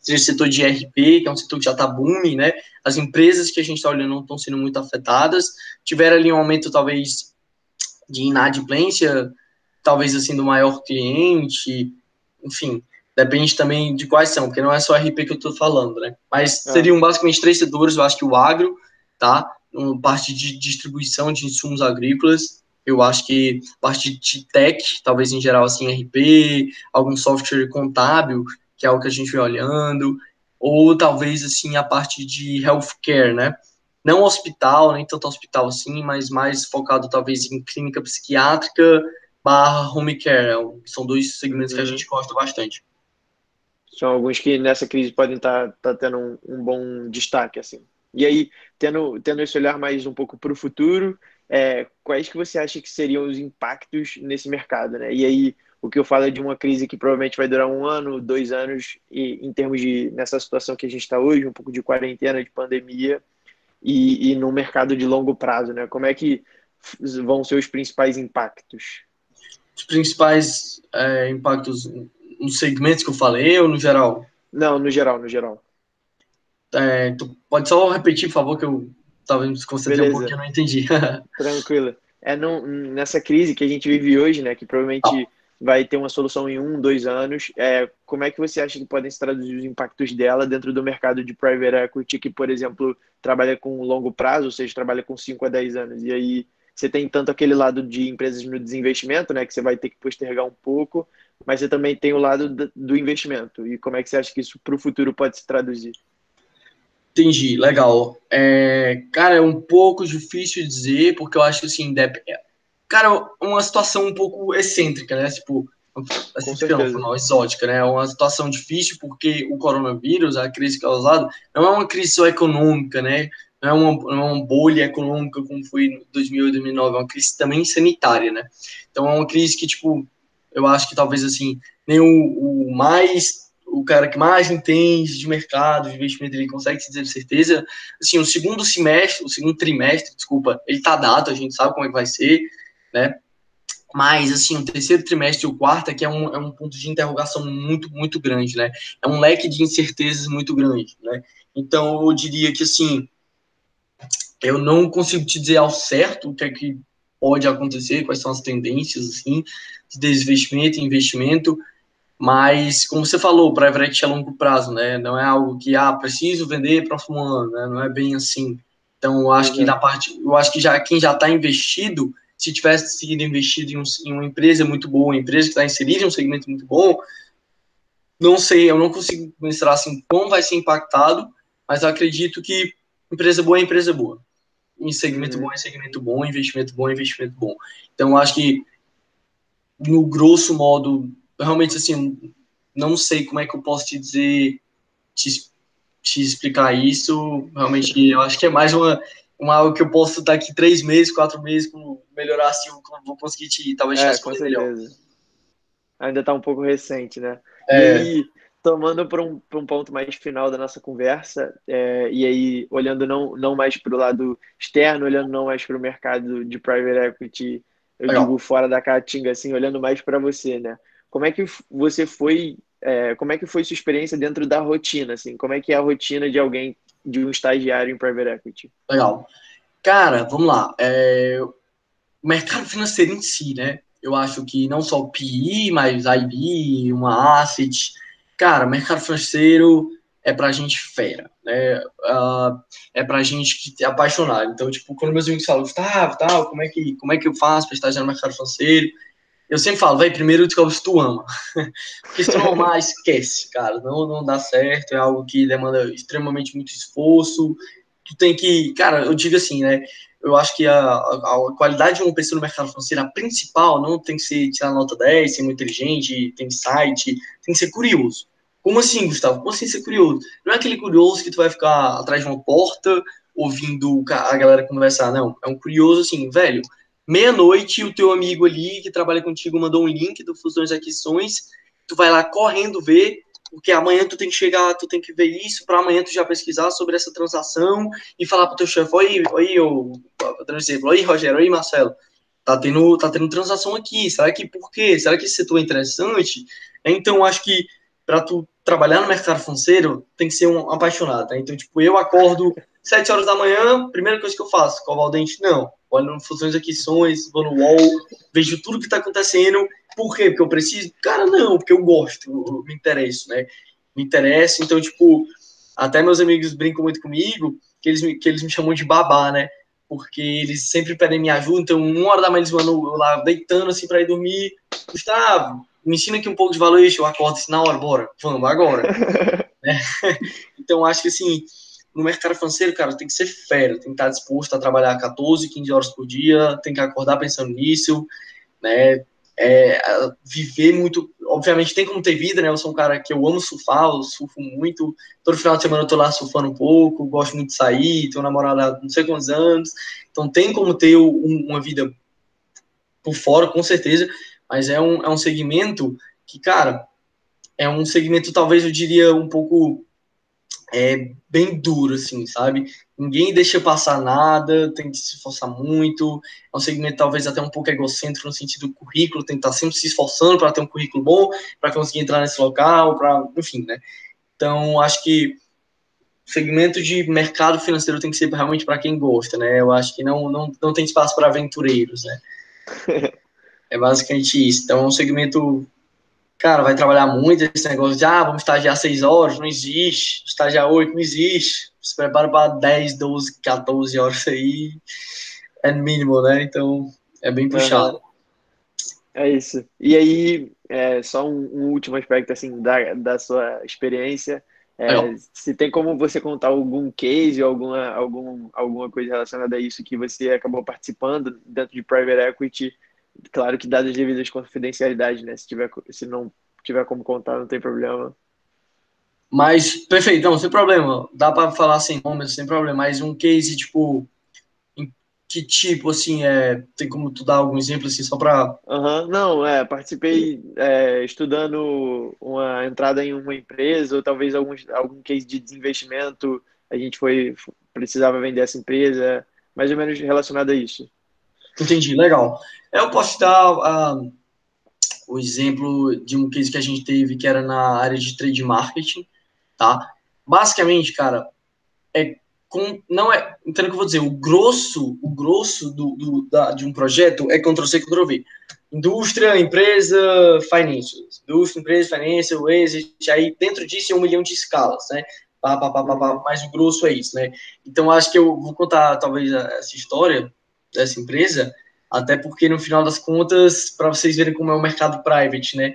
Seja o setor de RP, que é um setor que já está booming, né? As empresas que a gente está olhando não estão sendo muito afetadas. Tiveram ali um aumento, talvez, de inadimplência, talvez assim, do maior cliente, enfim. Depende também de quais são, porque não é só RP que eu estou falando, né? Mas seriam basicamente três setores. Eu acho que o agro, tá? Parte de distribuição de insumos agrícolas. Eu acho que parte de tech, talvez em geral, assim, RP, algum software contábil, que é algo que a gente vem olhando. Ou talvez, assim, a parte de healthcare, né? Não hospital, nem tanto hospital assim, mas mais focado, talvez, em clínica psiquiátrica / home care. São dois segmentos que a gente gosta bastante. São alguns que nessa crise podem estar tendo um bom destaque, assim. E aí, tendo esse olhar mais um pouco para o futuro, quais que você acha que seriam os impactos nesse mercado, né? E aí, o que eu falo é de uma crise que provavelmente vai durar 1 ano, 2 anos, e em termos de, nessa situação que a gente está hoje, um pouco de quarentena, de pandemia, e no mercado de longo prazo, né? Como é que vão ser os principais impactos? Os principais impactos... Nos segmentos que eu falei ou no geral? Não, no geral. Tu pode só repetir, por favor, que eu talvez me desconcentrei um pouco, que eu não entendi. Tranquilo. Nessa crise que a gente vive hoje, né, que provavelmente vai ter uma solução em 1, 2 anos, como é que você acha que podem se traduzir os impactos dela dentro do mercado de private equity, que, por exemplo, trabalha com longo prazo, ou seja, trabalha com 5 a 10 anos, e aí... Você tem tanto aquele lado de empresas no desinvestimento, né, que você vai ter que postergar um pouco, mas você também tem o lado do investimento. E como é que você acha que isso para o futuro pode se traduzir? Entendi, legal. Cara, é um pouco difícil dizer, porque eu acho que, assim, cara, uma situação um pouco excêntrica, né? Tipo, não, exótica, né? É uma situação difícil, porque o coronavírus, a crise causada, não é uma crise só econômica, né? Não é uma bolha econômica como foi em 2008, 2009, é uma crise também sanitária, né? Então, é uma crise que, tipo, eu acho que talvez, assim, nem o cara que mais entende de mercado, de investimento, ele consegue te dizer com certeza. Assim, o segundo trimestre, ele tá dado, a gente sabe como é que vai ser, né? Mas, assim, o terceiro trimestre e o quarto aqui é um ponto de interrogação muito, muito grande, né? É um leque de incertezas muito grande, né? Então, eu diria que, assim, eu não consigo te dizer ao certo o que é que pode acontecer, quais são as tendências, assim, de desinvestimento e investimento. Mas, como você falou, private é a longo prazo, né? Não é algo que, preciso vender próximo ano, né? Não é bem assim. Então, eu acho que da parte... Eu acho que já, quem já está investido, se tivesse sido investido em uma empresa muito boa, uma empresa que está inserida em um segmento muito bom, não sei, eu não consigo mostrar assim como vai ser impactado, mas eu acredito que empresa boa é empresa boa. Em segmento bom é segmento bom, investimento bom é investimento bom. Então, eu acho que, no grosso modo... Realmente, assim, não sei como é que eu posso te dizer, te explicar isso. Realmente, eu acho que é mais uma algo que eu posso estar aqui 3 meses, 4 meses, melhorar, assim, eu vou conseguir te talvez responder melhor. Ainda está um pouco recente, né? E aí, tomando para um ponto mais final da nossa conversa, e aí, olhando não mais para o lado externo, olhando não mais para o mercado de private equity, eu digo fora da caatinga, assim, olhando mais para você, né? Como é que foi sua experiência dentro da rotina, assim? Como é que é a rotina de alguém, de um estagiário em private equity? Legal. Cara, vamos lá. O mercado financeiro em si, né? Eu acho que não só o PI, mas IB, uma asset. Cara, mercado financeiro é pra gente fera, né? É pra gente que é apaixonado. Então, tipo, quando meus amigos falam, Gustavo, como é que eu faço pra estagiar no mercado financeiro? Eu sempre falo, primeiro descobre se tu ama. Porque se tu não amar, esquece, cara. Não dá certo, é algo que demanda extremamente muito esforço. Tu tem que... Cara, eu digo assim, né? Eu acho que a qualidade de uma pessoa no mercado financeiro, a principal, não tem que ser tirar nota 10, ser muito inteligente, tem site, tem que ser curioso. Como assim, Gustavo? Como assim ser curioso? Não é aquele curioso que tu vai ficar atrás de uma porta ouvindo a galera conversar, não. É um curioso assim, velho... Meia-noite, o teu amigo ali que trabalha contigo mandou um link do Fusões e Aquisições, tu vai lá correndo ver, porque amanhã tu tem que chegar, tu tem que ver isso, para amanhã tu já pesquisar sobre essa transação e falar pro teu chefe, oi Rogério, oi Marcelo, tá tendo transação aqui, será que por quê? Será que esse setor é interessante? Então, acho que para tu trabalhar no mercado financeiro, tem que ser um apaixonado, tá? Então, tipo, eu acordo 7 horas da manhã, primeira coisa que eu faço, escovar o dente, não. Olho no Fusões e Aquisições, vou no UOL, vejo tudo que está acontecendo. Por quê? Porque eu preciso? Cara, não, porque eu gosto, eu me interesso, né? Me interesso, então, tipo, até meus amigos brincam muito comigo, que eles me chamam de babá, né? Porque eles sempre pedem minha ajuda, então, 1 hora da manhã eles mandam eu lá deitando, assim, para ir dormir. Gustavo, me ensina aqui um pouco de valuation, eu acordo assim, na hora, bora, vamos, agora. Né? Então, acho que, assim... No mercado financeiro, cara, tem que ser fera, tem que estar disposto a trabalhar 14, 15 horas por dia, tem que acordar pensando nisso, né? Viver muito, obviamente tem como ter vida, né? Eu sou um cara que eu amo surfar, eu surfo muito, todo final de semana eu tô lá surfando um pouco, gosto muito de sair, tenho namorada há não sei quantos anos, então tem como ter uma vida por fora, com certeza, mas é um segmento que, cara, é um segmento talvez eu diria um pouco... bem duro, assim, sabe? Ninguém deixa passar nada, tem que se esforçar muito, é um segmento talvez até um pouco egocêntrico no sentido do currículo, tem que estar sempre se esforçando para ter um currículo bom, para conseguir entrar nesse local, para, enfim, né? Então, acho que o segmento de mercado financeiro tem que ser realmente para quem gosta, né? Eu acho que não tem espaço para aventureiros, né? É basicamente isso. Então, é um segmento... Cara, vai trabalhar muito esse negócio de, vamos estagiar 6 horas, não existe. Estagiar 8, não existe. Se prepara para 10, 12, 14 horas aí. É mínimo, né? Então, é bem puxado. É isso. E aí, só um último aspecto, assim, da sua experiência. Se tem como você contar algum case, alguma coisa relacionada a isso que você acabou participando dentro de private equity, claro que dadas as devidas confidencialidade, né? Se não tiver como contar, não tem problema. Mas, perfeito, não, sem problema. Dá para falar sem nome, sem problema. Mas um case, tipo, que tipo, assim, tem como tu dar algum exemplo, assim, só para... Não, participei estudando uma entrada em uma empresa, ou talvez algum case de desinvestimento, a gente precisava vender essa empresa, mais ou menos relacionado a isso. Entendi, legal. Eu posso dar o exemplo de um case que a gente teve, que era na área de trade marketing, tá? Basicamente, cara, entendo o que eu vou dizer, o grosso de um projeto é Ctrl+C, Ctrl+V. Indústria, empresa, financials. Indústria, empresa, financial, exit, aí dentro disso é 1 milhão de escalas, né? Mas o grosso é isso, né? Então, acho que eu vou contar, talvez, essa história dessa empresa, até porque, no final das contas, para vocês verem como é o mercado private, né?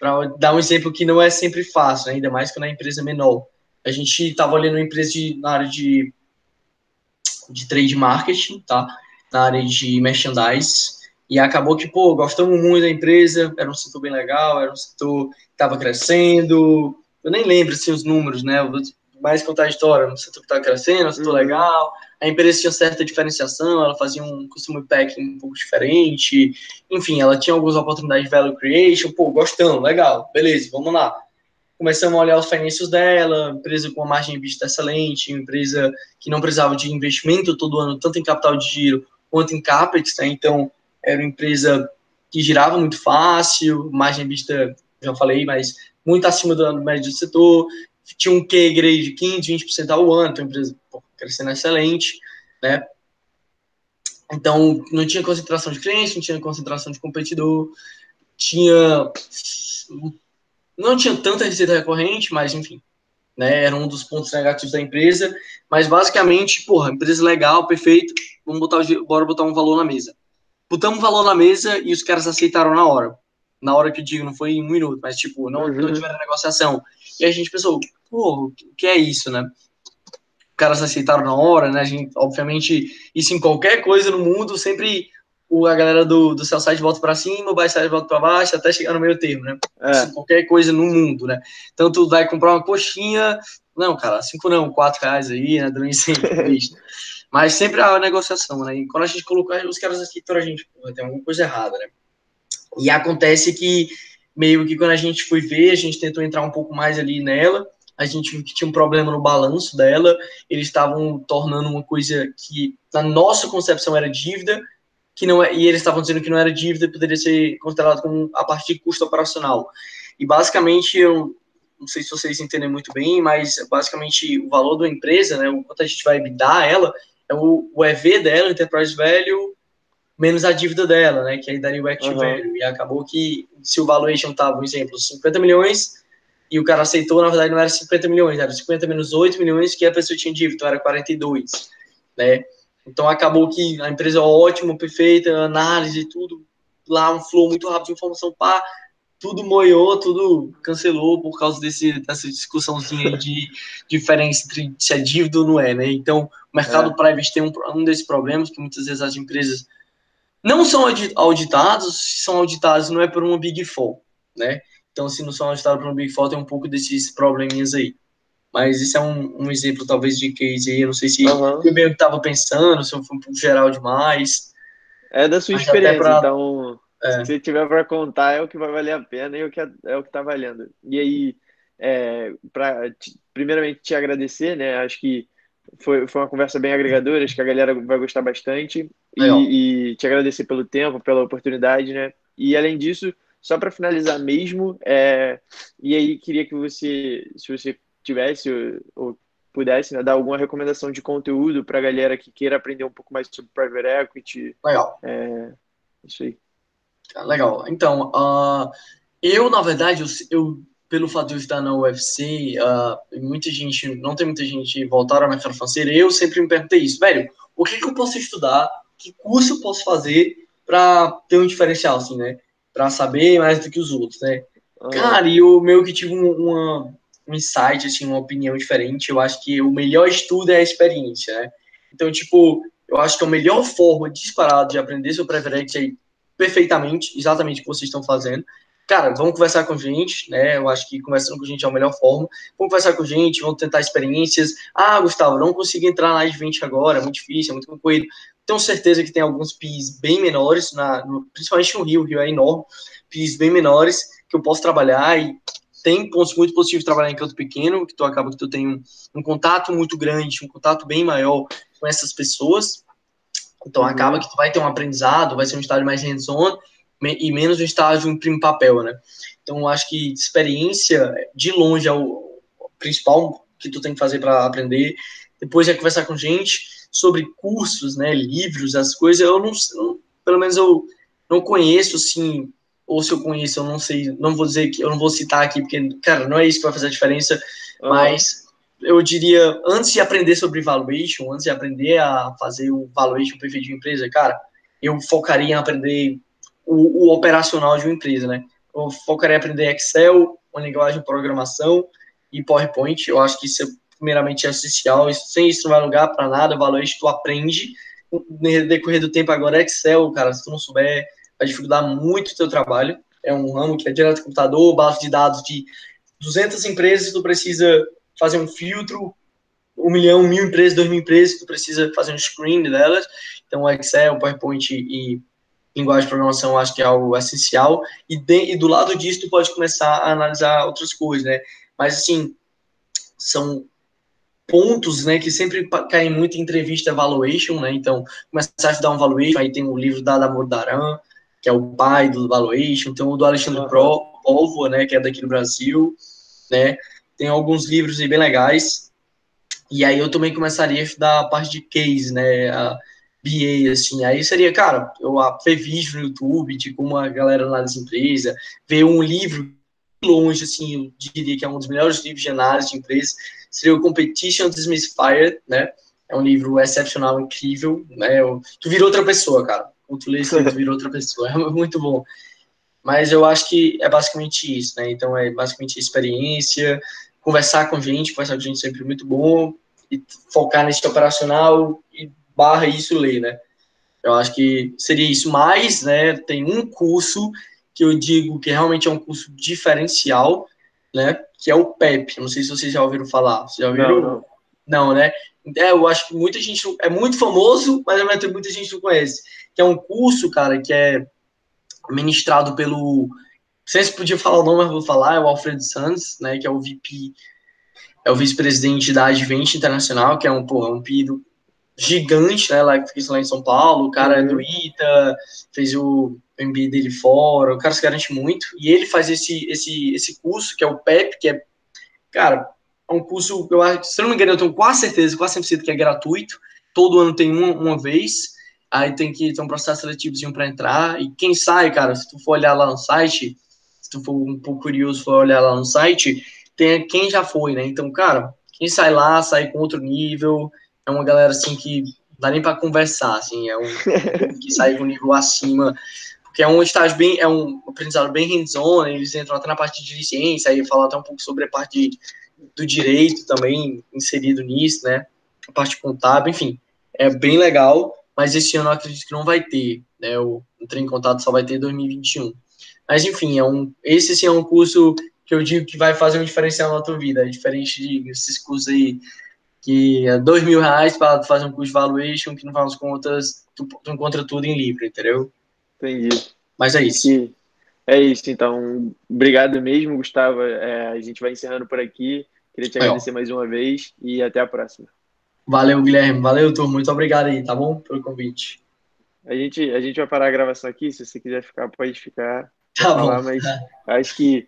Para dar um exemplo que não é sempre fácil, né? Ainda mais quando é empresa menor. A gente estava olhando uma empresa na área de trade marketing, tá? Na área de merchandise. E acabou que, gostamos muito da empresa, era um setor bem legal, era um setor que estava crescendo. Eu nem lembro, assim, os números, né? Eu vou mais contar a história. Um setor que estava crescendo, um setor legal. A empresa tinha certa diferenciação, ela fazia um customer packing um pouco diferente. Enfim, ela tinha algumas oportunidades de value creation. Gostamos, legal, beleza, vamos lá. Começamos a olhar os financials dela, empresa com uma margem de EBITDA excelente, empresa que não precisava de investimento todo ano, tanto em capital de giro quanto em CAPEX, né? Então, era uma empresa que girava muito fácil, margem de EBITDA, já falei, mas muito acima da média do setor, tinha um K grade de 15%, 20% ao ano, então, empresa crescendo excelente, né? Então, não tinha concentração de cliente, não tinha concentração de competidor, não tinha tanta receita recorrente, mas enfim, né, era um dos pontos negativos da empresa, mas basicamente, empresa legal, perfeito, bora botar um valor na mesa. Botamos um valor na mesa e os caras aceitaram na hora. Na hora que eu digo, não foi em 1 minuto, mas não tiveram negociação. E a gente pensou, o que é isso, né? Os caras aceitaram na hora, né, a gente, obviamente, isso em qualquer coisa no mundo, sempre... a galera do sell side volta para cima, o buy side volta para baixo, até chegar no meio termo, né? Assim, qualquer coisa no mundo, né? Então, tu vai comprar uma coxinha, não, cara, 5 não, 4 reais aí, né? Mas sempre a negociação, né? E quando a gente colocou os caras aceitaram, a gente, tem alguma coisa errada, né? E acontece que, meio que quando a gente foi ver, a gente tentou entrar um pouco mais ali nela, a gente viu que tinha um problema no balanço dela, eles estavam tornando uma coisa que, na nossa concepção, era dívida, e eles estavam dizendo que não era dívida, poderia ser considerado como a parte de custo operacional. E basicamente, eu não sei se vocês entendem muito bem, mas basicamente o valor da empresa, né, o quanto a gente vai EBITDA ela, é o EV dela, o Enterprise Value, menos a dívida dela, né, que aí daria o Active Value. E acabou que, se o valuation estava, por exemplo, 50 milhões, e o cara aceitou, na verdade não era 50 milhões, era 50 menos 8 milhões, que a pessoa tinha dívida, então era 42, né. Então, acabou que a empresa é ótima, perfeita, análise, tudo, lá um flow muito rápido de informação, tudo moiou, tudo cancelou por causa dessa discussãozinha de diferença entre se é dívida ou não é, né? Então, o mercado private tem um desses problemas, que muitas vezes as empresas não são auditadas, se são auditadas não é por uma Big Four, né? Então, se não são auditadas por uma Big Four, tem um pouco desses probleminhas aí. Mas isso é um exemplo, talvez, de case aí. Eu não sei se eu meio que estava pensando, se eu fui um pouco geral demais. É da sua experiência, então, se você tiver para contar, é o que vai valer a pena e é o que está valendo. E aí, primeiramente, te agradecer, né? Acho que foi uma conversa bem agregadora, acho que a galera vai gostar bastante. E te agradecer pelo tempo, pela oportunidade, né? E, além disso, só para finalizar mesmo, e aí queria que você, se você tivesse ou pudesse, né, dar alguma recomendação de conteúdo para a galera que queira aprender um pouco mais sobre private equity. Legal. Isso aí. Legal. Então, eu, na verdade, eu pelo fato de eu estar na UFC, não tem muita gente voltada ao mercado financeiro, eu sempre me perguntei isso. Velho, o que eu posso estudar? Que curso eu posso fazer para ter um diferencial, assim, né? Para saber mais do que os outros, né? Cara, e eu meio que tive uma um insight, assim, uma opinião diferente. Eu acho que o melhor estudo é a experiência, né? Então, tipo, eu acho que a melhor forma disparada de aprender seu preferente é perfeitamente, exatamente o que vocês estão fazendo. Cara, vamos conversar com a gente, né? Eu acho que conversando com a gente é a melhor forma. Vamos conversar com a gente, vamos tentar experiências. Ah, Gustavo, não consegui entrar na Advent agora, é muito difícil, é muito concorrido. Tenho certeza que tem alguns PIs bem menores, principalmente no Rio, o Rio é enorme, PIs bem menores que eu posso trabalhar e tem pontos muito positivos de trabalhar em canto pequeno, que tu acaba que tu tem um contato muito grande, um contato bem maior com essas pessoas. Então, acaba que tu vai ter um aprendizado, vai ser um estágio mais hands-on, e menos um estágio imprime papel, né? Então, acho que experiência, de longe, é o principal que tu tem que fazer para aprender. Depois é conversar com gente sobre cursos, né, livros, as coisas. Eu não pelo menos eu não conheço, assim, ou se eu conheço, eu não sei, não vou dizer que, eu não vou citar aqui, porque, cara, não é isso que vai fazer a diferença, mas eu diria, antes de aprender sobre valuation, antes de aprender a fazer o valuation perfeito de uma empresa, cara, eu focaria em aprender o operacional de uma empresa, né? Eu focaria em aprender Excel, uma linguagem de programação e PowerPoint. Eu acho que isso, primeiramente, é essencial. Sem isso, não vai lugar para nada. O valor é que tu aprende. No decorrer do tempo, agora, Excel, cara, se tu não souber, vai dificultar muito o teu trabalho. É um ramo que é direto do computador, base de dados de 200 empresas, tu precisa fazer um filtro, 1 milhão, 1000 empresas, 2000 empresas, tu precisa fazer um screen delas. Então, Excel, PowerPoint e linguagem de programação, acho que é algo essencial, e do lado disso, tu pode começar a analisar outras coisas, né? Mas, assim, são pontos, né, que sempre caem muito em entrevista valuation, né? Então, começar a estudar um valuation, aí tem o livro da Damodaran, que é o pai do valuation, tem o do Alexandre Póvoa, né, que é daqui do Brasil, né? Tem alguns livros aí bem legais, e aí eu também começaria a estudar a parte de case, né, a MBA, assim, aí seria, cara, eu ver vídeo no YouTube de como a galera analisa a empresa, ver um livro longe, assim, eu diria que é um dos melhores livros de análise de empresas, seria o Competition Dismissified, né, é um livro excepcional, incrível, né, tu vira outra pessoa, cara, quando tu lê isso, tu vira outra pessoa, é muito bom, mas eu acho que é basicamente isso, né, então é basicamente experiência, conversar com gente sempre é muito bom, e focar nesse operacional, e barra isso lei, né? Eu acho que seria isso, mas, né, tem um curso que eu digo que realmente é um curso diferencial, né, que é o PEP. Não sei se vocês já ouviram falar. Vocês já ouviram? Não, né? É, eu acho que muita gente... É muito famoso, mas muita gente não conhece. Que é um curso, cara, que é ministrado pelo... Não sei se podia falar o nome, mas vou falar. É o Alfredo Sanz, né, que é o VP... É o vice-presidente da Advent International, que é um PI do gigante, né, lá que fez lá em São Paulo, o cara é do ITA, fez o MBA dele fora, o cara se garante muito, e ele faz esse curso, que é o PEP, que é, cara, é um curso, eu acho, se eu não me engano, eu tenho quase certeza, quase 100% que é gratuito, todo ano tem uma vez, aí tem que ter um processo seletivozinho para entrar, e quem sai, cara, se tu for olhar lá no site, se tu for um pouco curioso, for olhar lá no site, tem quem já foi, né, então, cara, quem sai lá, sai com outro nível. É uma galera, assim, que não dá nem para conversar, assim, é um que sai de um nível acima, porque é um estágio bem, é um aprendizado bem hands-on, eles entram até na parte de licença, aí falar até um pouco sobre a parte do direito também, inserido nisso, né, a parte contábil, enfim, é bem legal, mas esse ano eu acredito que não vai ter, né, eu entrei em contato, só vai ter em 2021. Mas, enfim, esse, sim, é um curso que eu digo que vai fazer um diferencial na tua vida, é diferente de esses cursos aí, que é R$2.000 para fazer um curso de valuation, que no final das contas, tu encontra tudo em livro, entendeu? Entendi. Mas é isso. É isso, então. Obrigado mesmo, Gustavo. A gente vai encerrando por aqui. Queria te agradecer mais uma vez e até a próxima. Valeu, Guilherme. Valeu, turma. Muito obrigado aí, tá bom? Pelo convite. A gente vai parar a gravação aqui. Se você quiser ficar, pode ficar. Tá bom. Mas acho que